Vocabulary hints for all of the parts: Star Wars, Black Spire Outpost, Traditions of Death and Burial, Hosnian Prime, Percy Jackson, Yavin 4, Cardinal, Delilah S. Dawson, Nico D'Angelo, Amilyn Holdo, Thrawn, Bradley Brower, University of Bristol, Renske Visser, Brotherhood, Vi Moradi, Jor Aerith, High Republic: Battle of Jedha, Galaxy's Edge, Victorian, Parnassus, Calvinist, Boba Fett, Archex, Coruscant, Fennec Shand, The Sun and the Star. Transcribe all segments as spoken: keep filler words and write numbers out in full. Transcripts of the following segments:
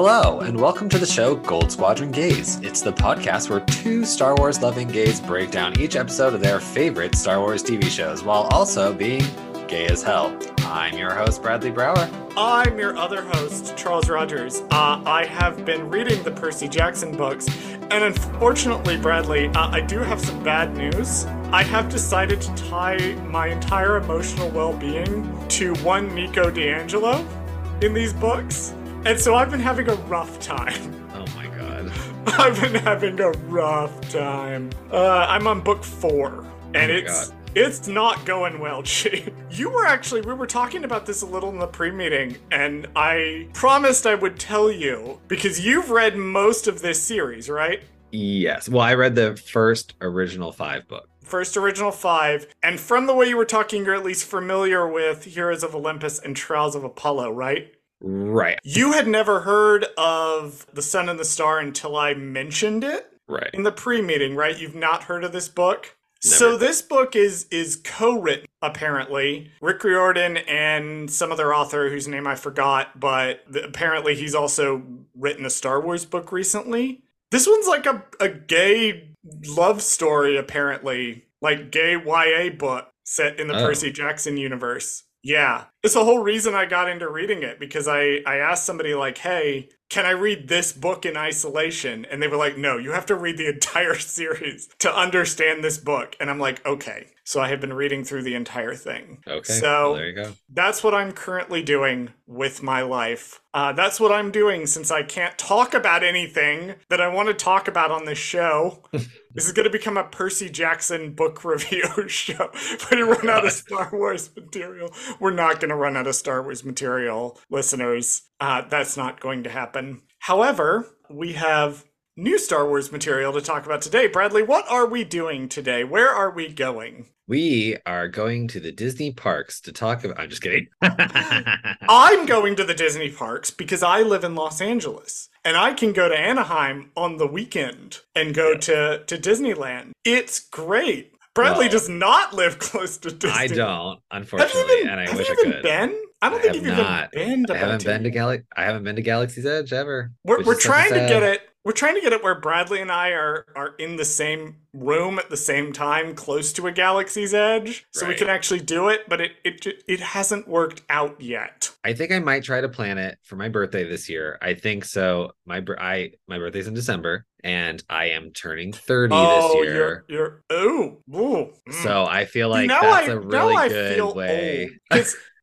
Hello, and welcome to the show Gold Squadron Gays. It's the podcast where two Star Wars-loving gays break down each episode of their favorite Star Wars T V shows, while also being gay as hell. I'm your host, Bradley Brower. I'm your other host, Charles Rogers. Uh, I have been reading the Percy Jackson books, and unfortunately, Bradley, uh, I do have some bad news. I have decided to tie my entire emotional well-being to one Nico D'Angelo in these books, and so I've been having a rough time. Oh my god. I've been having a rough time. Uh, I'm on book four, and oh it's... God. It's not going well, Chi. You were actually, we were talking about this a little in the pre-meeting, and I promised I would tell you, because you've read most of this series, right? Yes. Well, I read the first original five book. First original five, and from the way you were talking, you're at least familiar with Heroes of Olympus and Trials of Apollo, right? Right. You had never heard of The Sun and the Star until I mentioned it. Right. In the pre-meeting, right? You've not heard of this book? Never. So this book is is co-written, apparently. Rick Riordan and some other author whose name I forgot, but the, apparently he's also written a Star Wars book recently. This one's like a, a gay love story, apparently. Like gay Y A book set in the oh. Percy Jackson universe. Yeah. It's the whole reason I got into reading it, because I, I asked somebody like, hey, can I read this book in isolation? And they were like, no, you have to read the entire series to understand this book. And I'm like, okay. So I have been reading through the entire thing. Okay, so well, there you go. That's what I'm currently doing with my life. Uh, that's what I'm doing since I can't talk about anything that I want to talk about on this show. This is going to become a Percy Jackson book review show. We're going to run out of Star Wars material. We're not going to run out of Star Wars material, listeners. Uh, that's not going to happen. However, we have new Star Wars material to talk about today. Bradley, what are we doing today? Where are we going? We are going to the Disney parks to talk about... I'm just kidding. I'm going to the Disney parks because I live in Los Angeles. And I can go to Anaheim on the weekend and go yeah. to, to Disneyland. It's great. Bradley well, does not live close to Disney. I don't, unfortunately. Have you been, and I have wish you even I could. Been? I don't I think you've not. even been to I haven't Batuu. been to Gal- I haven't been to Galaxy's Edge ever. We're, we're trying to get it. We're trying to get it where Bradley and I are are in the same room at the same time, close to a Galaxy's Edge, so right. we can actually do it. But it it it hasn't worked out yet. I think I might try to plan it for my birthday this year. I think so. My I my birthday's in December, and I am turning thirty oh, this year. You're, you're ooh, ooh. Mm. So I feel like now that's I, a really now good I feel way.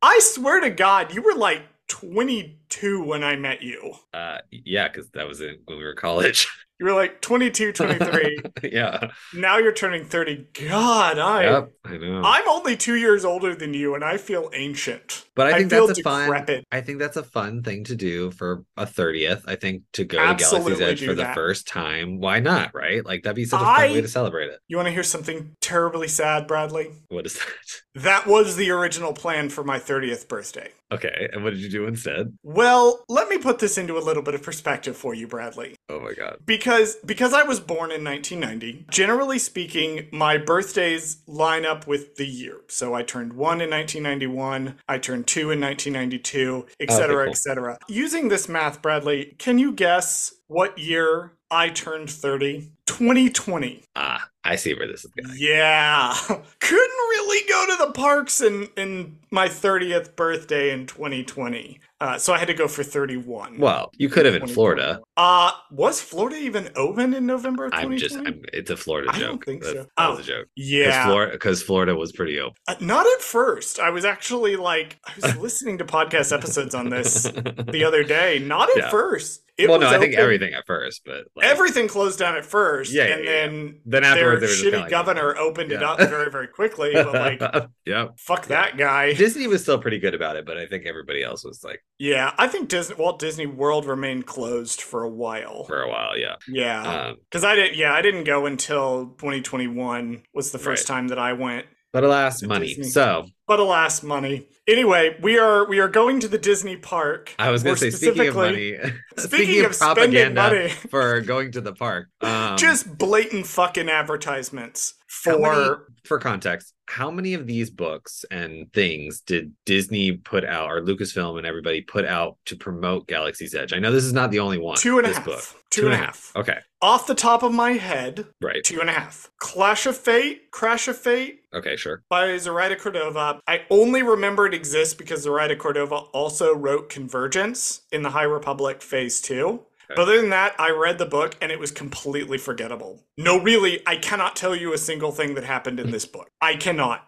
I swear to God, you were like twenty-two when I met you. Uh, yeah, because that was in, when we were in college. You were like twenty-two, twenty-three. Yeah. Now you're turning thirty. God, I, yep, I know. I'm only two years older than you, and I feel ancient. But I think I that's a decrepit. fun. I think that's a fun thing to do for a thirtieth. I think to go Absolutely to Galaxy's Edge for that. the first time. Why not? Right? Like that'd be such a I, fun way to celebrate it. You want to hear something terribly sad, Bradley? What is that? That was the original plan for my thirtieth birthday. Okay, and what did you do instead? Well, let me put this into a little bit of perspective for you, Bradley. Oh my God. Because because I was born in nineteen ninety, generally speaking, my birthdays line up with the year. So I turned one in nineteen ninety-one, I turned two in nineteen ninety-two, et cetera, oh, cool. et cetera. Using this math, Bradley, can you guess what year I turned thirty? twenty twenty. Ah, I see where this is going. Yeah. Couldn't really go to the parks in, in my thirtieth birthday in twenty twenty. Uh, so I had to go for thirty-one. Well, you could have in Florida. Uh, was Florida even open in November of twenty twenty? I'm just, I'm, it's a Florida joke. I don't think that, so. That oh, was a joke. Yeah. Because Florida, Florida was pretty open. Uh, not at first. I was actually like, I was listening to podcast episodes on this the other day. Not at yeah. first. It well, no, open. I think everything at first, but like, everything closed down at first. Yeah, and yeah, then yeah. then afterwards, their shitty like, governor opened yeah. it up very, very quickly. But like, yeah, fuck yeah. that guy. Disney was still pretty good about it, but I think everybody else was like, yeah, I think Disney, Walt Disney World remained closed for a while. For a while, yeah, yeah, because um, I didn't. Yeah, I didn't go until twenty twenty-one was the first right. time that I went. But alas, money. Disney. So. But alas, money. Anyway, we are we are going to the Disney park. I was going to say, speaking of money, speaking, speaking of, of propaganda money, for going to the park, um, just blatant fucking advertisements for many, for context. how many of these books and things did Disney put out, or Lucasfilm and everybody put out to promote Galaxy's Edge? I know this is not the only one. Two and a half. Book. Two, two and a half. half. Okay. Off the top of my head, right. Two and a half. Clash of Fate, Crash of Fate. Okay, sure. By Zoraida Cordova. I only remember it exists because Zoraida Cordova also wrote Convergence in the High Republic Phase two. Okay. But other than that, I read the book and it was completely forgettable. No, really, I cannot tell you a single thing that happened in this book. I cannot.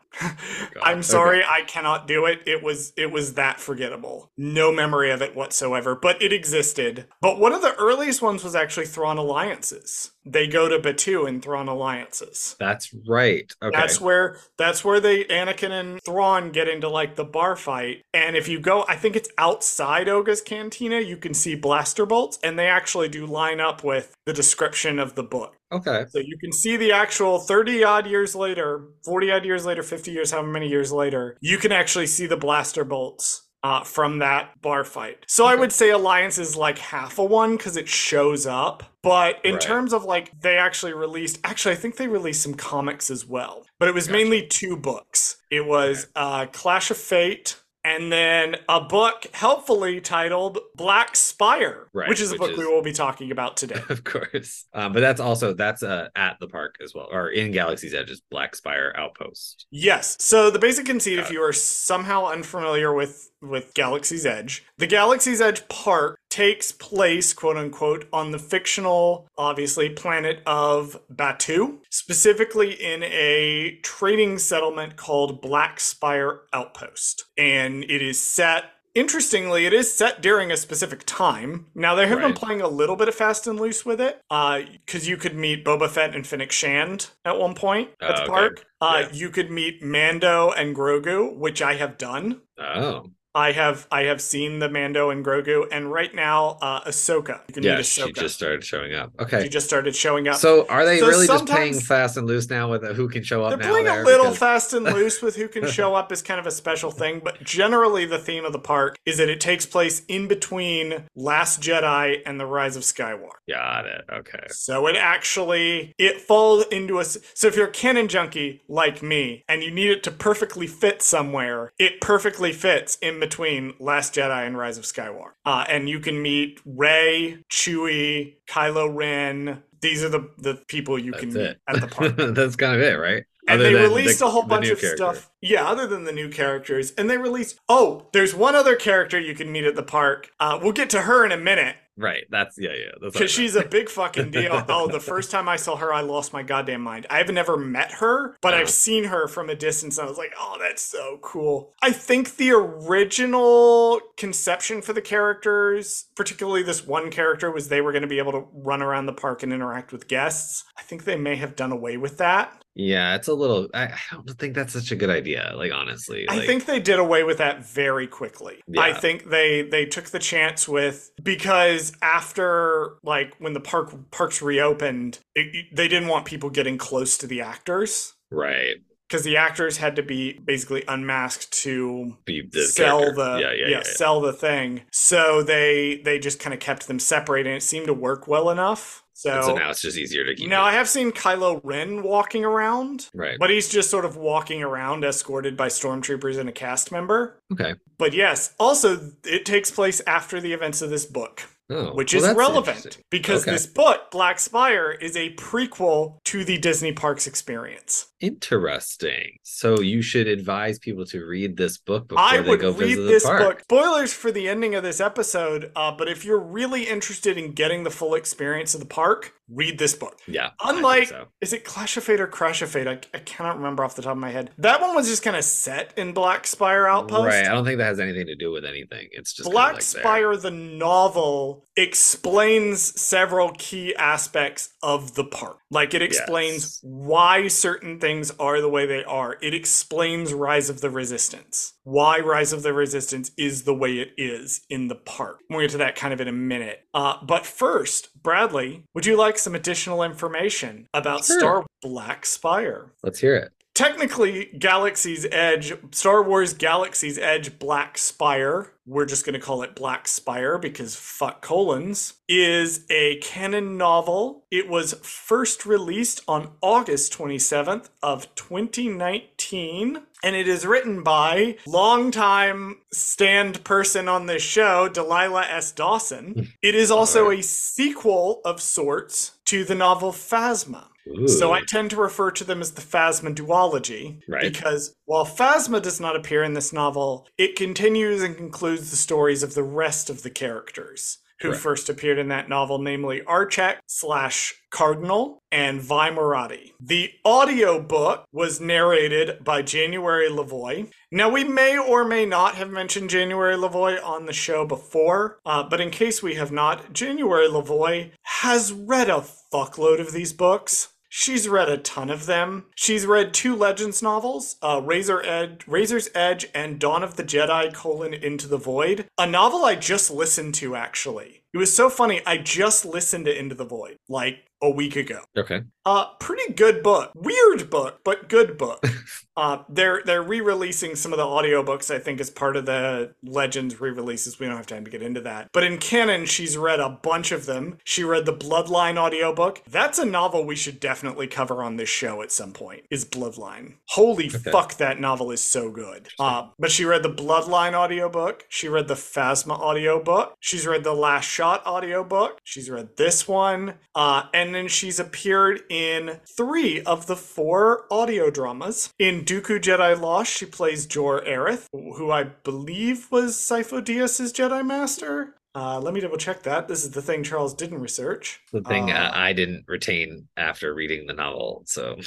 I'm sorry, okay. I cannot do it. It was it was that forgettable. No memory of it whatsoever, but it existed. But one of the earliest ones was actually Thrawn Alliances. They go to Batuu in Thrawn Alliances. That's right. Okay. That's where that's where they Anakin and Thrawn get into like the bar fight. And if you go, I think it's outside Oga's Cantina, you can see blaster bolts, and they actually do line up with the description of the book. Okay. So you can see the actual thirty odd years later, forty odd years later, fifty years, however many years later, you can actually see the blaster bolts uh, from that bar fight. So okay. I would say Alliance is like half a one because it shows up. But in right. terms of like, they actually released, actually, I think they released some comics as well. But it was gotcha. mainly two books. It was okay. uh, Clash of Fate. And then a book helpfully titled Black Spire, right, which is a book is, we will be talking about today. Of course. Um, but that's also, that's uh, at the park as well, or in Galaxy's Edge's Black Spire Outpost. Yes. So the basic conceit, Got if it. you are somehow unfamiliar with, with Galaxy's Edge, the Galaxy's Edge Park takes place, quote unquote, on the fictional, obviously, planet of Batuu, specifically in a trading settlement called Black Spire Outpost. And it is set, interestingly, it is set during a specific time. Now, they have right. been playing a little bit of fast and loose with it, because uh, you could meet Boba Fett and Fennec Shand at one point at uh, the park. Okay. Uh, yeah. You could meet Mando and Grogu, which I have done. Oh. I have I have seen the Mando and Grogu, and right now uh, Ahsoka. You can yeah, meet Ahsoka. She just started showing up. Okay, she just started showing up. So are they so really just playing fast and loose now with who can show up? They're now playing there a little because... fast and loose with who can show up is kind of a special thing, but generally the theme of the park is that it takes place in between Last Jedi and the Rise of Skywalker. Got it. Okay. So it actually it falls into a. So if you're a canon junkie like me and you need it to perfectly fit somewhere, it perfectly fits in between. between Last Jedi and Rise of Skywalker. Uh, and you can meet Rey, Chewie, Kylo Ren. These are the, the people you That's can it. meet at the park. That's kind of it, right? And other they released the, a whole bunch of character. stuff. Yeah, other than the new characters. And they released... Oh, there's one other character you can meet at the park. Uh, we'll get to her in a minute. Right, that's, yeah, yeah. Because she's a big fucking deal. Oh, the first time I saw her, I lost my goddamn mind. I've never met her, but uh-huh. I've seen her from a distance. And I was like, oh, that's so cool. I think the original conception for the characters, particularly this one character, was they were going to be able to run around the park and interact with guests. I think they may have done away with that. Yeah, it's a little... I, I don't think that's such a good idea, like, honestly. Like, I think they did away with that very quickly. Yeah. I think they they took the chance with... Because after, like, when the park parks reopened, it, they didn't want people getting close to the actors. Right. Because the actors had to be basically unmasked to the sell character. the yeah, yeah, yeah, yeah, yeah. sell the thing. So they they just kind of kept them separate, and it seemed to work well enough. So, and so now it's just easier to keep. Now, it. I have seen Kylo Ren walking around, right? But he's just sort of walking around, escorted by stormtroopers and a cast member. Okay. But yes, also it takes place after the events of this book. Oh, which well, is relevant because okay. this book, Black Spire, is a prequel to the Disney Parks experience. Interesting. So you should advise people to read this book before I they would go read visit this the park. Book. Spoilers for the ending of this episode, uh, but if you're really interested in getting the full experience of the park, read this book. Yeah. Unlike, so. is it Clash of Fate or Crash of Fate? I, I cannot remember off the top of my head. That one was just kind of set in Black Spire Outpost. Right. I don't think that has anything to do with anything. It's just Black like Spire, there. the novel. Explains several key aspects of the park. Like it explains yes. why certain things are the way they are. It explains Rise of the Resistance. Why Rise of the Resistance is the way it is in the park. We'll get to that kind of in a minute. Uh, but first, Bradley, would you like some additional information about sure. Star Black Spire? Let's hear it. technically Galaxy's Edge, Star Wars Galaxy's Edge Black Spire, we're just going to call it Black Spire because fuck colons, is a canon novel. It was first released on August twenty-seventh of twenty nineteen. And it is written by longtime stand person on this show, Delilah S. Dawson. It is also a sequel of sorts to the novel Phasma. Ooh. So I tend to refer to them as the Phasma duology, right? Because while Phasma does not appear in this novel, it continues and concludes the stories of the rest of the characters who right. first appeared in that novel, namely Archex slash Cardinal and Vi Moradi. The audiobook was narrated by January Lavoie. Now, we may or may not have mentioned January Lavoie on the show before, uh, but in case we have not, January Lavoie has read a fuckload of these books. She's read a ton of them. She's read two Legends novels, uh, Razor Ed- Razor's Edge and Dawn of the Jedi: colon, Into the Void, a novel I just listened to, actually. It was so funny. I just listened to Into the Void, like, a week ago. Okay. Uh, pretty good book. Weird book, but good book. uh, they're they're re-releasing some of the audiobooks, I think, as part of the Legends re-releases. We don't have time to get into that. But in canon, she's read a bunch of them. She read the Bloodline audiobook. That's a novel we should definitely cover on this show at some point, is Bloodline. Holy okay. fuck, that novel is so good. Uh, but she read the Bloodline audiobook. She read the Phasma audiobook. She's read the Last Shot audiobook. She's read this one. Uh, and And then she's appeared in three of the four audio dramas. In Dooku: Jedi Lost, she plays Jor Aerith, who I believe was Sifo-Dyas' Jedi Master. Uh, let me double check that. This is the thing Charles didn't research. The thing uh, I didn't retain after reading the novel, so...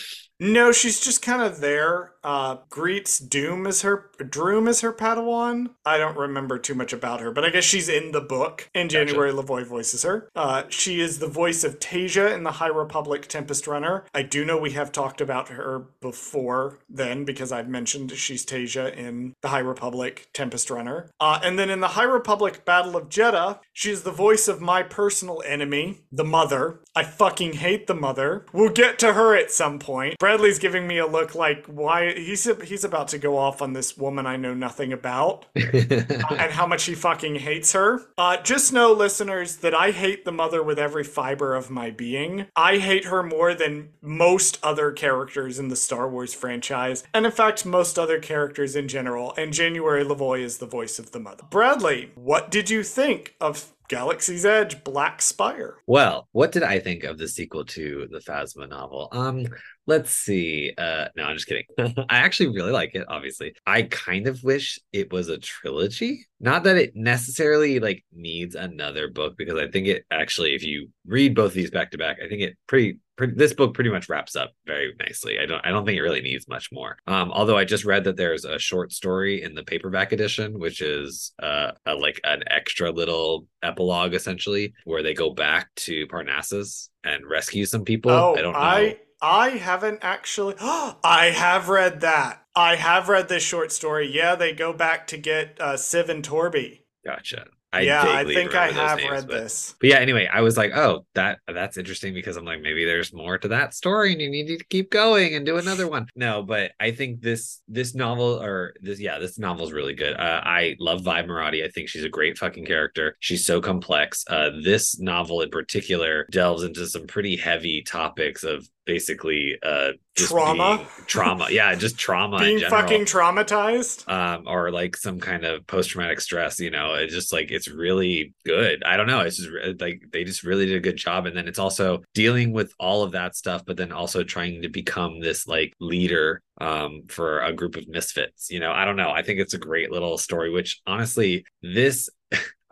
No, she's just kind of there. Uh, greets Doom as her, Droom as her Padawan. I don't remember too much about her, but I guess she's in the book, and January gotcha. Lavoie voices her. Uh, she is the voice of Tasia in the High Republic: Tempest Runner. I do know we have talked about her before then, because I've mentioned she's Tasia in the High Republic: Tempest Runner. Uh, and then in the High Republic: Battle of Jedha, she is the voice of my personal enemy, the Mother. I fucking hate the Mother. We'll get to her at some point. Bradley's giving me a look like, why he's he's about to go off on this woman I know nothing about uh, and how much he fucking hates her. Uh, just know, listeners, that I hate the Mother with every fiber of my being. I hate her more than most other characters in the Star Wars franchise, and in fact, most other characters in general. And January Lavoie is the voice of the Mother. Bradley, what did you think of Galaxy's Edge Black Spire? Well, what did I think of the sequel to the Phasma novel? Um, let's see. Uh, no, I'm just kidding. I actually really like it, obviously. I kind of wish it was a trilogy. Not that it necessarily like needs another book, because I think it actually, if you read both of these back to back, I think it pretty this book pretty much wraps up very nicely. I don't I don't think it really needs much more. Um, although I just read that there's a short story in the paperback edition, which is uh, a, like an extra little epilogue, essentially, where they go back to Parnassus and rescue some people. Oh, I don't know. I, I haven't actually... I have read that. I have read this short story. Yeah, they go back to get uh, Civ and Torby. Gotcha. I yeah, I think I have names, read but, this. But yeah, anyway, I was like, oh, that that's interesting, because I'm like, maybe there's more to that story and you need to keep going and do another one. No, but I think this this novel or this, yeah, this novel's really good. Uh, I love Vi Moradi. I think she's a great fucking character. She's so complex. Uh, this novel in particular delves into some pretty heavy topics of basically uh just trauma trauma yeah just trauma being in general. Fucking traumatized um or like some kind of post-traumatic stress, you know. It's just like, it's really good. I don't know, it's just like they just really did a good job. And then it's also dealing with all of that stuff, but then also trying to become this like leader um for a group of misfits, you know. I don't know, I think it's a great little story, which honestly this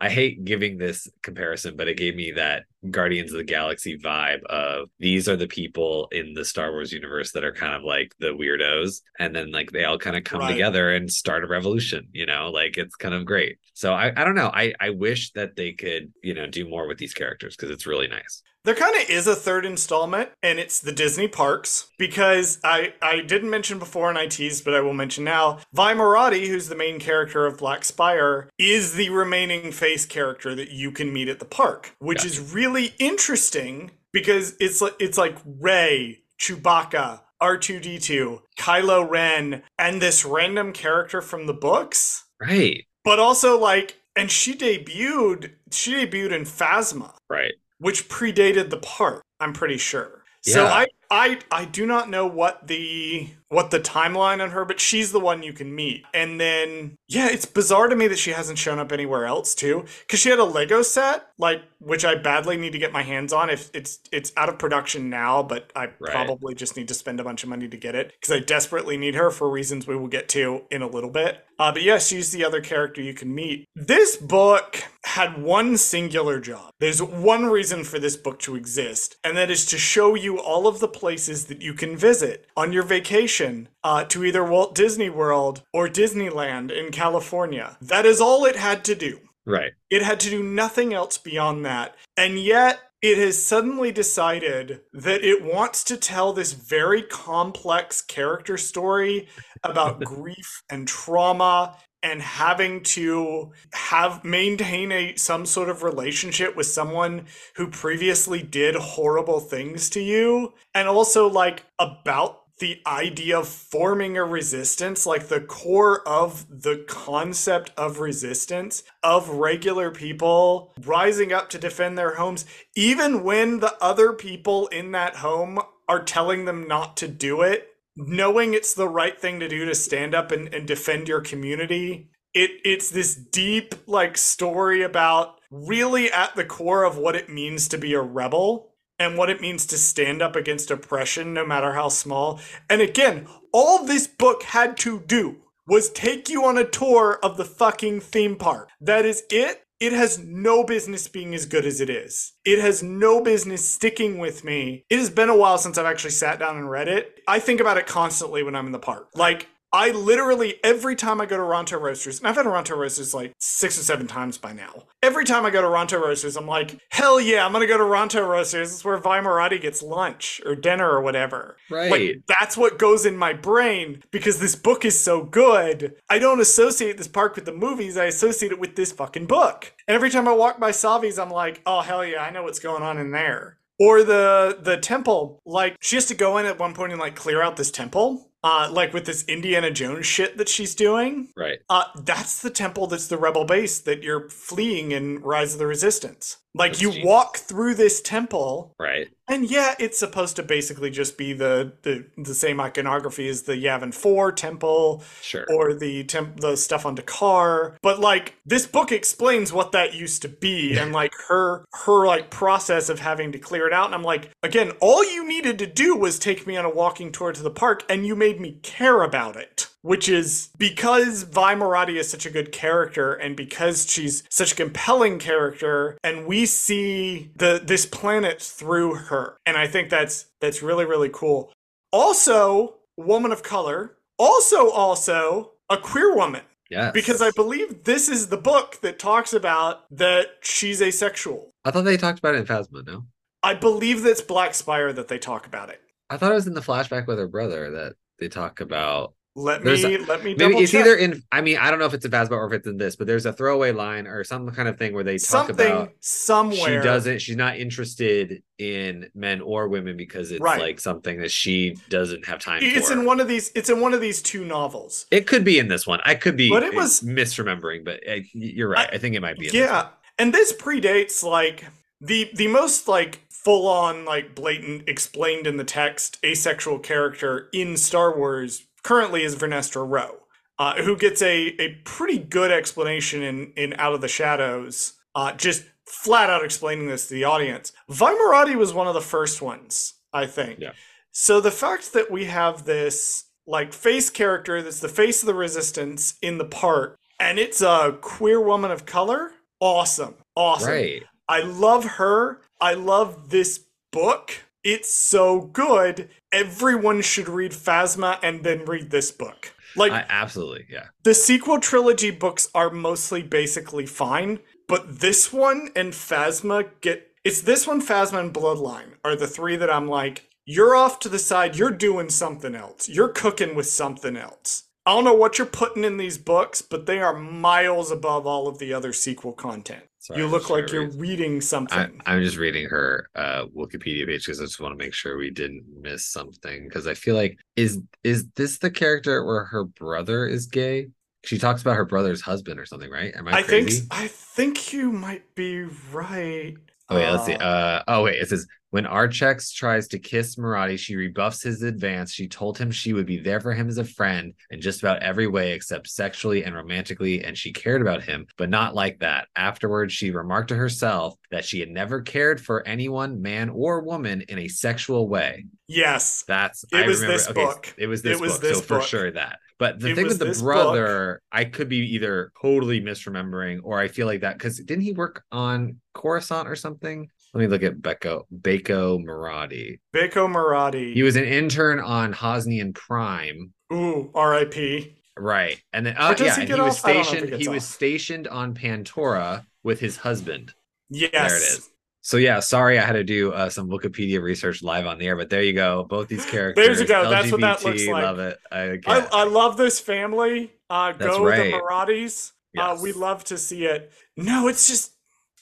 I hate giving this comparison, but it gave me that Guardians of the Galaxy vibe of, these are the people in the Star Wars universe that are kind of like the weirdos, and then like they all kind of come right. together and start a revolution, you know, like it's kind of great. So I, I don't know. I, I wish that they could, you know, do more with these characters, because it's really nice. There kind of is a third installment, and it's the Disney parks, because I, I didn't mention before and I teased, but I will mention now, Vi Moradi, who's the main character of Black Spire, is the remaining face character that you can meet at the park, which gotcha. Is really interesting, because it's, it's like Rey, Chewbacca, R two D two, Kylo Ren, and this random character from the books. Right. But also, like, and she debuted, she debuted in Phasma. Right. Which predated the part, I'm pretty sure. Yeah. So I, I, I do not know what the, what the timeline on her, but she's the one you can meet. And then, yeah, it's bizarre to me that she hasn't shown up anywhere else too. Cause she had a Lego set, like, which I badly need to get my hands on. If it's, it's out of production now, but I right. probably just need to spend a bunch of money to get it. Cause I desperately need her for reasons we will get to in a little bit. Uh, but yeah, she's the other character you can meet. This book had one singular job. There's one reason for this book to exist, and that is to show you all of the places that you can visit on your vacation uh, to either Walt Disney World or Disneyland in California. That is all it had to do. Right. It had to do nothing else beyond that. And yet it has suddenly decided that it wants to tell this very complex character story about grief and trauma and having to have maintain a some sort of relationship with someone who previously did horrible things to you, and also like about the idea of forming a resistance, like the core of the concept of resistance, of regular people rising up to defend their homes, even when the other people in that home are telling them not to do it, knowing it's the right thing to do to stand up and, and defend your community. It it's this deep like story about really at the core of what it means to be a rebel and what it means to stand up against oppression, no matter how small. And again, all this book had to do was take you on a tour of the fucking theme park. That is it. It has no business being as good as it is. It has no business sticking with me. It has been a while since I've actually sat down and read it. I think about it constantly when I'm in the park. Like, I literally, every time I go to Ronto Roasters, and I've had a Ronto Roasters like six or seven times by now. Every time I go to Ronto Roasters, I'm like, hell yeah, I'm going to go to Ronto Roasters. It's where Vi Moradi gets lunch or dinner or whatever. Right. Like, that's what goes in my brain because this book is so good. I don't associate this park with the movies. I associate it with this fucking book. And every time I walk by Savi's, I'm like, oh, hell yeah, I know what's going on in there. Or the the temple, like, she has to go in at one point and like clear out this temple. Uh, like with this Indiana Jones shit that she's doing. Right. Uh, that's the temple that's the rebel base that you're fleeing in Rise of the Resistance. Like that's you genius. Walk through this temple. Right. And yeah, it's supposed to basically just be the, the, the same iconography as the Yavin four temple. Sure. Or the temp, the stuff on Dakar. But like this book explains what that used to be and like her, her like process of having to clear it out. And I'm like, again, all you needed to do was take me on a walking tour to the park and you made me care about it, which is because Vi Moradi is such a good character and because she's such a compelling character and we see the this planet through her. And I think that's that's really, really cool. Also, woman of color, also, also a queer woman. Yes. Because I believe this is the book that talks about that she's asexual. I thought they talked about it in Phasma, no? I believe that's Black Spire that they talk about it. I thought it was in the flashback with her brother that they talk about. Let me a, let me double maybe it's check. Either in I mean I don't know if it's in Phasma or if it's in this, but there's a throwaway line or some kind of thing where they talk Something, about somewhere she doesn't she's not interested in men or women because it's right. like something that she doesn't have time it's for. It's in one of these it's in one of these two novels. It could be in this one. I could be but it was, misremembering, but I, you're right. I, I think it might be in yeah, this one. And this predates like the the most like full-on, like, blatant, explained in the text, asexual character in Star Wars currently is Vernestra Rowe, uh, who gets a, a pretty good explanation in, in Out of the Shadows, uh, just flat out explaining this to the audience. Vi Moradi was one of the first ones, I think. Yeah. So the fact that we have this, like, face character that's the face of the Resistance in the park, and it's a queer woman of color, awesome. Awesome. Right. I love her. I love this book. It's so good. Everyone should read Phasma and then read this book. Like, I, absolutely, yeah. The sequel trilogy books are mostly basically fine, but this one and Phasma get... It's this one, Phasma, and Bloodline are the three that I'm like, you're off to the side, you're doing something else. You're cooking with something else. I don't know what you're putting in these books, but they are miles above all of the other sequel content. Sorry, you look like you're read. reading something. I, I'm just reading her uh, Wikipedia page because I just want to make sure we didn't miss something. Because I feel like, is is this the character where her brother is gay? She talks about her brother's husband or something, right? Am I, I crazy? Think, I think you might be right. Oh, wait, uh, let's see. Uh, oh, wait, it says, when Archex tries to kiss Moradi, she rebuffs his advance. She told him she would be there for him as a friend in just about every way except sexually and romantically, and she cared about him, but not like that. Afterwards, she remarked to herself that she had never cared for anyone, man or woman, in a sexual way. Yes. That's, it I was remember, this okay, book. It was this it was book, this so book. For sure that. But the it thing with the brother, book. I could be either totally misremembering, or I feel like that, because didn't he work on Coruscant or something? Let me look at Beko Beko Moradi. Beko Moradi. He was an intern on Hosnian Prime. Ooh, R I P. Right. And then uh, yeah, he, and he was stationed he, he was stationed on Pantora with his husband. Yes. There it is. So yeah, sorry I had to do uh, some Wikipedia research live on the air, but there you go. Both these characters. There you go. L G B T, that's what that looks like. Love it. I, I, I love this family. Uh, go right. The Moradis. Yes. Uh, we love to see it. No, it's just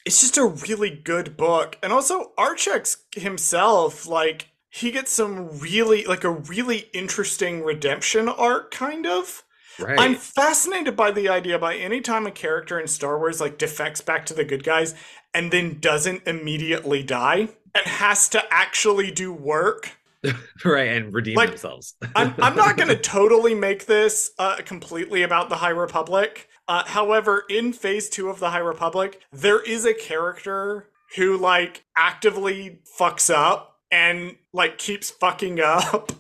it's just a really good book. And also Archex himself, like he gets some really like a really interesting redemption arc kind of. Right. I'm fascinated by the idea by any time a character in Star Wars like defects back to the good guys and then doesn't immediately die and has to actually do work. Right, and redeem like, themselves. I'm, I'm not going to totally make this uh, completely about the High Republic. Uh, however, in Phase two of the High Republic, there is a character who like actively fucks up. And like keeps fucking up,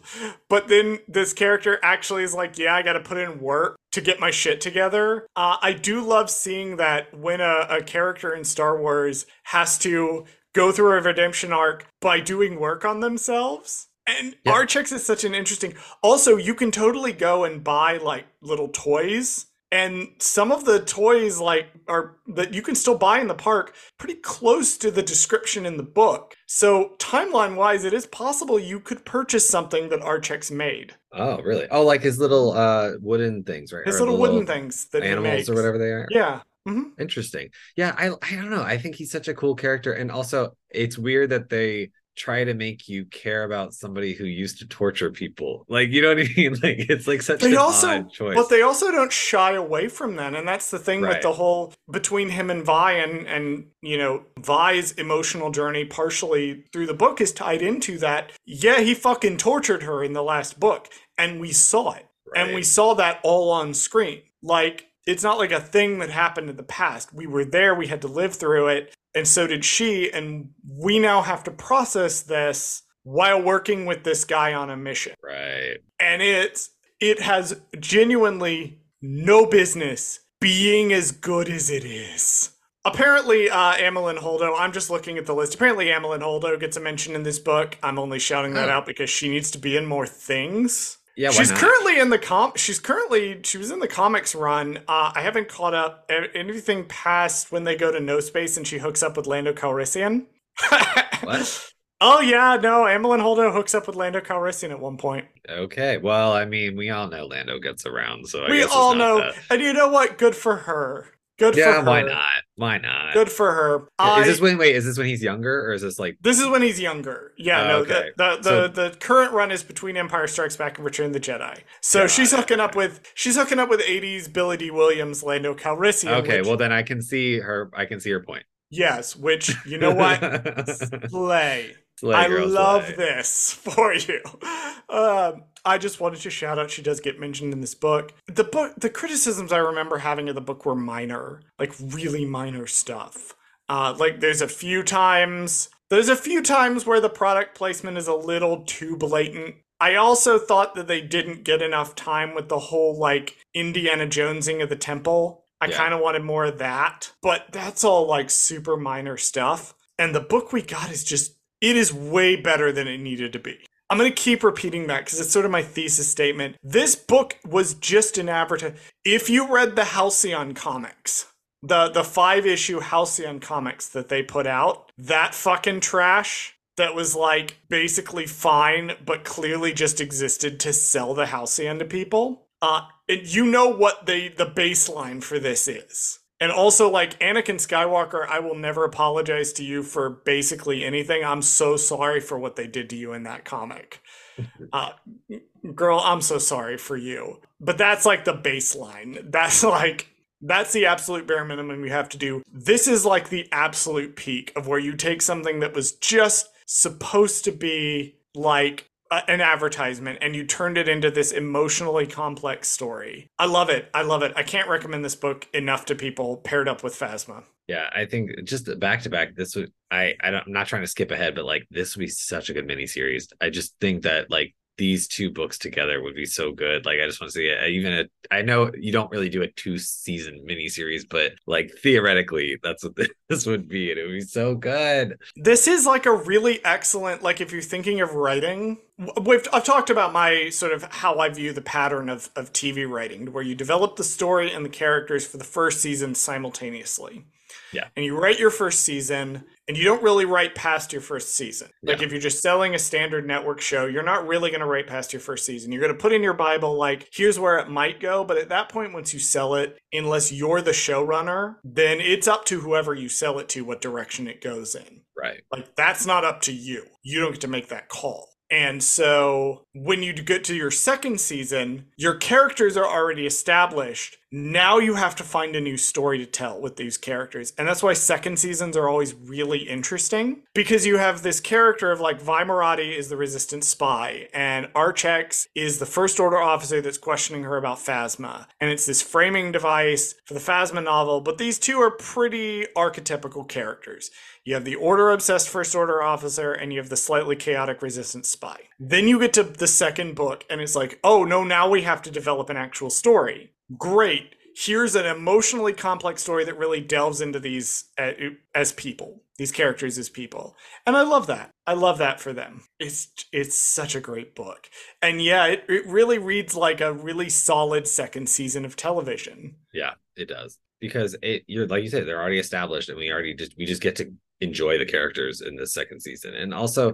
but then this character actually is like, yeah, I gotta put in work to get my shit together. Uh, I do love seeing that when a, a character in Star Wars has to go through a redemption arc by doing work on themselves. And yeah. Archex is such an interesting, also you can totally go and buy like little toys. And some of the toys like are that you can still buy in the park pretty close to the description in the book. So timeline wise, it is possible you could purchase something that Archex made. Oh, really? Oh, like his little uh, wooden things, right? His or little wooden little things that animals he makes. Or whatever they are. Yeah. Mm-hmm. Interesting. Yeah, I I don't know. I think he's such a cool character. And also it's weird that they try to make you care about somebody who used to torture people, like, you know what I mean? Like it's like such they an also odd choice. But they also don't shy away from that, and that's the thing, right? With the whole between him and Vi, and and you know, Vi's emotional journey partially through the book is tied into that. Yeah, he fucking tortured her in the last book, and we saw it, right? And we saw that all on screen. Like it's not like a thing that happened in the past. We were there, we had to live through it. And so did she, and we now have to process this while working with this guy on a mission. Right. And it's it has genuinely no business being as good as it is. Apparently, uh, Amilyn Holdo, I'm just looking at the list. Apparently, Amilyn Holdo gets a mention in this book. I'm only shouting that oh. out because she needs to be in more things. Yeah, she's currently in the comp. She's currently she was in the comics run. Uh, I haven't caught up anything past when they go to No Space and she hooks up with Lando Calrissian. What? Oh yeah, no, Amilyn Holdo hooks up with Lando Calrissian at one point. Okay, well, I mean, we all know Lando gets around, so I we guess all it's not know. That. And you know what? Good for her. Good yeah, for her. Yeah, why not? Why not? Good for her. I, is this when? Wait, is this when he's younger, or is this like? This is when he's younger. Yeah, oh, no. Okay. The the, so, the the current run is between Empire Strikes Back and Return of the Jedi. So God, she's hooking up with she's hooking up with eighties Billy D. Williams, Lando Calrissian. Okay, which, well then I can see her. I can see her point. Yes, which you know what? Slay. Slay I love slay. This for you. Um, I just wanted to shout out she does get mentioned in this book. The book, the criticisms I remember having of the book were minor, like really minor stuff. Uh, like there's a few times, there's a few times where the product placement is a little too blatant. I also thought that they didn't get enough time with the whole like Indiana Jonesing of the temple. I yeah. kind of wanted more of that, but that's all like super minor stuff. And the book we got is just, it is way better than it needed to be. I'm going to keep repeating that because it's sort of my thesis statement. This book was just an advertisement. If you read the Halcyon comics, the, the five-issue Halcyon comics that they put out, that fucking trash that was like basically fine, but clearly just existed to sell the Halcyon to people. Uh, and you know what they the baseline for this is. And also, like, Anakin Skywalker, I will never apologize to you for basically anything. I'm so sorry for what they did to you in that comic. Uh, girl, I'm so sorry for you. But that's, like, the baseline. That's, like, that's the absolute bare minimum you have to do. This is, like, the absolute peak of where you take something that was just supposed to be, like, an advertisement, and you turned it into this emotionally complex story. I love it. I love it. I can't recommend this book enough to people, paired up with Phasma. Yeah, I think just back to back, this was, I, I don't, I'm not trying to skip ahead, but like this would be such a good miniseries. I just think that like these two books together would be so good. Like, I just want to see it. Even a, I know you don't really do a two season miniseries, but like theoretically, that's what this would be. And it would be so good. This is like a really excellent, like if you're thinking of writing, we've, I've talked about my sort of how I view the pattern of, of T V writing, where you develop the story and the characters for the first season simultaneously. Yeah. And you write your first season, and you don't really write past your first season. Like, yeah. If you're just selling a standard network show, you're not really going to write past your first season. You're going to put in your Bible, like, here's where it might go. But at that point, once you sell it, unless you're the showrunner, then it's up to whoever you sell it to what direction it goes in. Right. Like, that's not up to you. You don't get to make that call. And so when you get to your second season, your characters are already established. Now you have to find a new story to tell with these characters. And that's why second seasons are always really interesting, because you have this character of like Vi Moradi is the resistance spy, and Archex is the First Order officer that's questioning her about Phasma. And it's this framing device for the Phasma novel. But these two are pretty archetypical characters. You have the Order-obsessed First Order officer, and you have the slightly chaotic Resistance spy. Then you get to the second book, and it's like, oh, no, now we have to develop an actual story. Great. Here's an emotionally complex story that really delves into these uh, as people, these characters as people. And I love that. I love that for them. It's it's such a great book. And yeah, it, it really reads like a really solid second season of television. Yeah, it does. Because it, you're like you said, they're already established, and we already just we just get to enjoy the characters in the second season. And also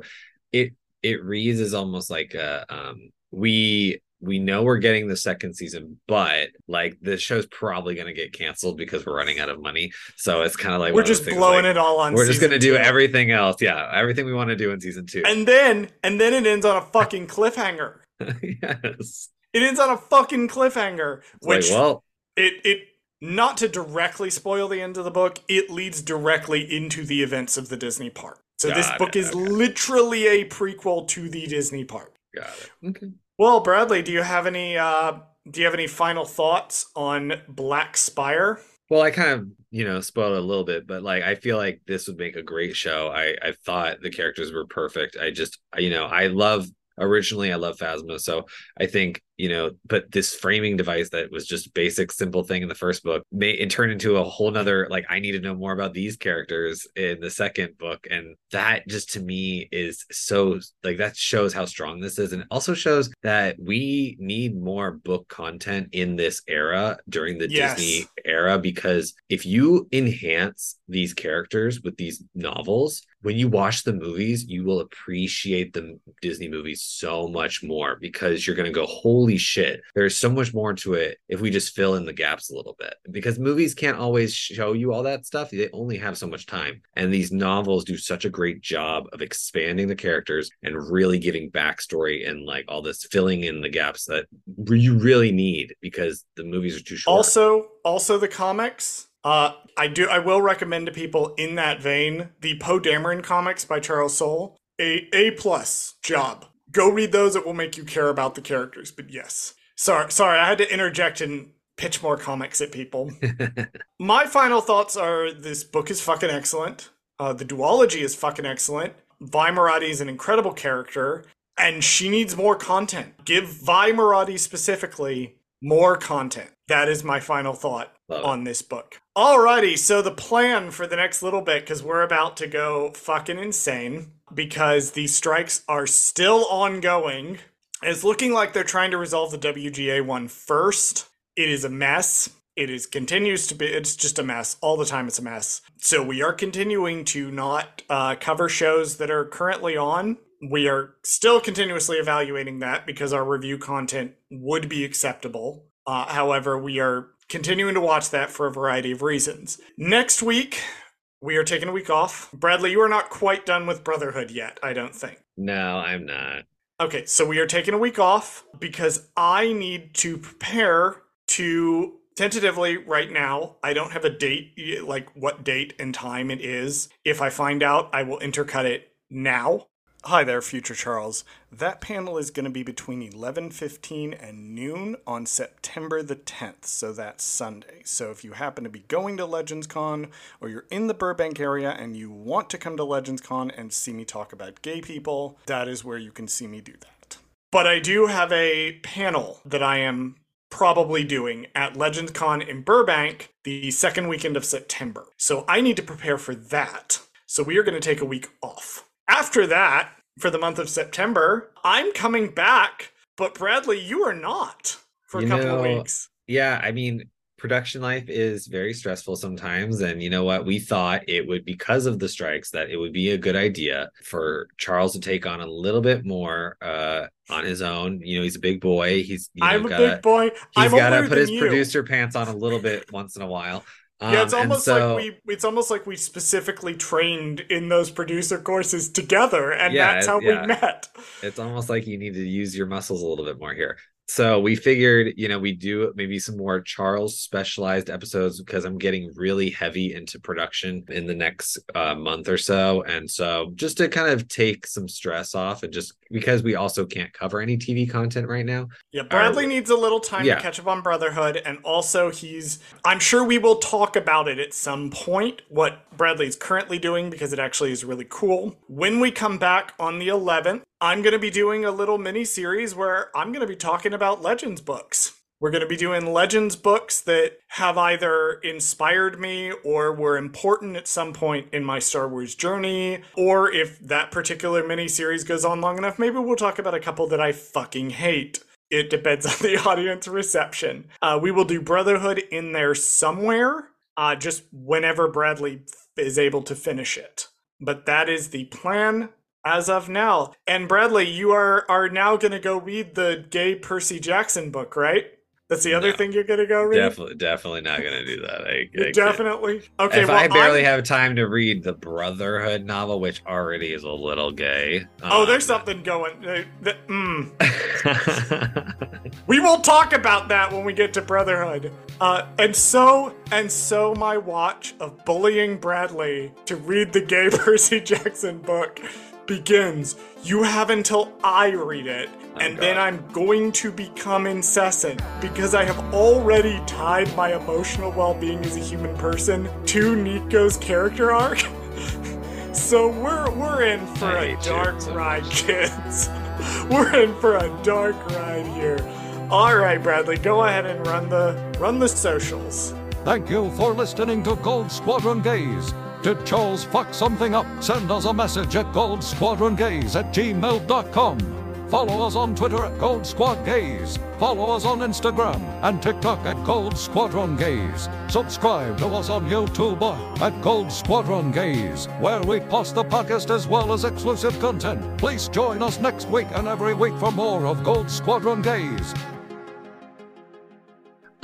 it it reads as almost like uh um we we know we're getting the second season, but like the show's probably going to get canceled because we're running out of money, so it's kind of like we're just blowing like, it all on we're just going to do everything else yeah everything we want to do in season two, and then and then it ends on a fucking cliffhanger. Yes, it ends on a fucking cliffhanger, which like, well it it not to directly spoil the end of the book, it leads directly into the events of the Disney park. So got this book it, is okay. literally a prequel to the Disney park. Got it. Okay. Well, Bradley, do you have any uh, do you have any final thoughts on Black Spire? Well, I kind of, you know, spoiled it a little bit, but like I feel like this would make a great show. I I thought the characters were perfect. I just, you know, I love. Originally, I love Phasma, so I think, you know, but this framing device that was just basic, simple thing in the first book, may it turned into a whole nother, like, I need to know more about these characters in the second book. And that just to me is so, like, that shows how strong this is. And it also shows that we need more book content in this era, during the yes. Disney era, because if you enhance these characters with these novels, when you watch the movies, you will appreciate the Disney movies so much more, because you're going to go, holy shit, there's so much more to it if we just fill in the gaps a little bit. Because movies can't always show you all that stuff. They only have so much time. And these novels do such a great job of expanding the characters and really giving backstory and like all this filling in the gaps that you really need, because the movies are too short. Also, also the comics. Uh, I do. I will recommend to people in that vein the Poe Dameron comics by Charles Soule. A A plus job. Go read those. It will make you care about the characters. But yes, sorry, sorry, I had to interject and pitch more comics at people. My final thoughts are: this book is fucking excellent. Uh, the duology is fucking excellent. Vi Moradi is an incredible character, and she needs more content. Give Vi Moradi specifically more content. That is my final thought Love on it. This book. Alrighty, so the plan for the next little bit, because we're about to go fucking insane, because the strikes are still ongoing. It's looking like they're trying to resolve the W G A one first. It is a mess. It is continues to be, it's just a mess. All the time it's a mess. So we are continuing to not uh, cover shows that are currently on. We are still continuously evaluating that, because our review content would be acceptable. Uh, however, we are continuing to watch that for a variety of reasons. Next week, we are taking a week off. Bradley, you are not quite done with Brotherhood yet, I don't think. No, I'm not. Okay, so we are taking a week off because I need to prepare to... Tentatively, right now, I don't have a date, like what date and time it is. If I find out, I will intercut it now. Hi there, Future Charles. That panel is going to be between eleven fifteen and noon on September the tenth, so that's Sunday. So if you happen to be going to Legends Con, or you're in the Burbank area and you want to come to Legends Con and see me talk about gay people, that is where you can see me do that. But I do have a panel that I am... probably doing at Legends Con in Burbank the second weekend of September. So I need to prepare for that. So we are going to take a week off. After that, for the month of September, I'm coming back, but Bradley, you are not for a you couple know, of weeks. Yeah, I mean, production life is very stressful sometimes. And you know what? We thought it would, because of the strikes, that it would be a good idea for Charles to take on a little bit more uh on his own. You know, he's a big boy. He's you know, I'm gotta, a big boy. He's I'm gotta put his you. producer pants on a little bit once in a while. Um, yeah, it's almost so, like we it's almost like we specifically trained in those producer courses together, and yeah, that's how yeah. we met. It's almost like you need to use your muscles a little bit more here. So we figured, you know, we do maybe some more Charles specialized episodes because I'm getting really heavy into production in the next uh, month or so. And so just to kind of take some stress off, and just because we also can't cover any T V content right now. Yeah, Bradley uh, needs a little time yeah. to catch up on Brotherhood. And also he's, I'm sure we will talk about it at some point, what Bradley is currently doing, because it actually is really cool. When we come back on the eleventh, I'm going to be doing a little mini series where I'm going to be talking about Legends books. We're going to be doing Legends books that have either inspired me or were important at some point in my Star Wars journey. Or if that particular mini series goes on long enough, maybe we'll talk about a couple that I fucking hate. It depends on the audience reception. Uh, we will do Brotherhood in there somewhere, uh, just whenever Bradley is able to finish it. But that is the plan. As of now. And Bradley, you are are now going to go read the gay Percy Jackson book, right? That's the other no, thing you're going to go read? Definitely definitely not going to do that. I, I definitely. Okay, if well, I barely I'm... have time to read the Brotherhood novel, which already is a little gay. Oh, um, there's something going. Uh, the, mm. We will talk about that when we get to Brotherhood. Uh, and so... And so my watch of bullying Bradley to read the gay Percy Jackson book... begins. You have until I read it, oh, and God. Then I'm going to become incessant because I have already tied my emotional well-being as a human person to Nico's character arc. So we're we're in for I a dark so ride, much. Kids. We're in for a dark ride here. All right, Bradley, go ahead and run the run the socials. Thank you for listening to Gold Squadron Gays. Did Charles fuck something up? Send us a message at goldsquadrongays at gmail dot com. Follow us on Twitter at Gold Squad Gays. Follow us on Instagram and TikTok at Gold Squadron Gays. Subscribe to us on YouTube at Gold Squadron Gays, where we post the podcast as well as exclusive content. Please join us next week and every week for more of Gold Squadron Gays.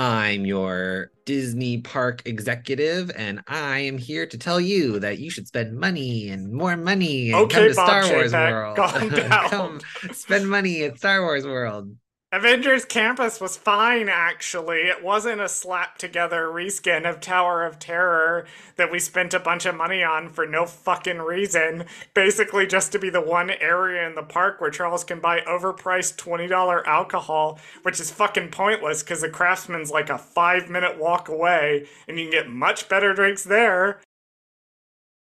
I'm your Disney park executive, and I am here to tell you that you should spend money and more money and okay, come to Bob Star J. Wars Peck, World. Calm down. Come spend money at Star Wars World. Avengers Campus was fine, actually. It wasn't a slap-together reskin of Tower of Terror that we spent a bunch of money on for no fucking reason, basically just to be the one area in the park where Charles can buy overpriced twenty dollars alcohol, which is fucking pointless because the Craftsman's like a five-minute walk away, and you can get much better drinks there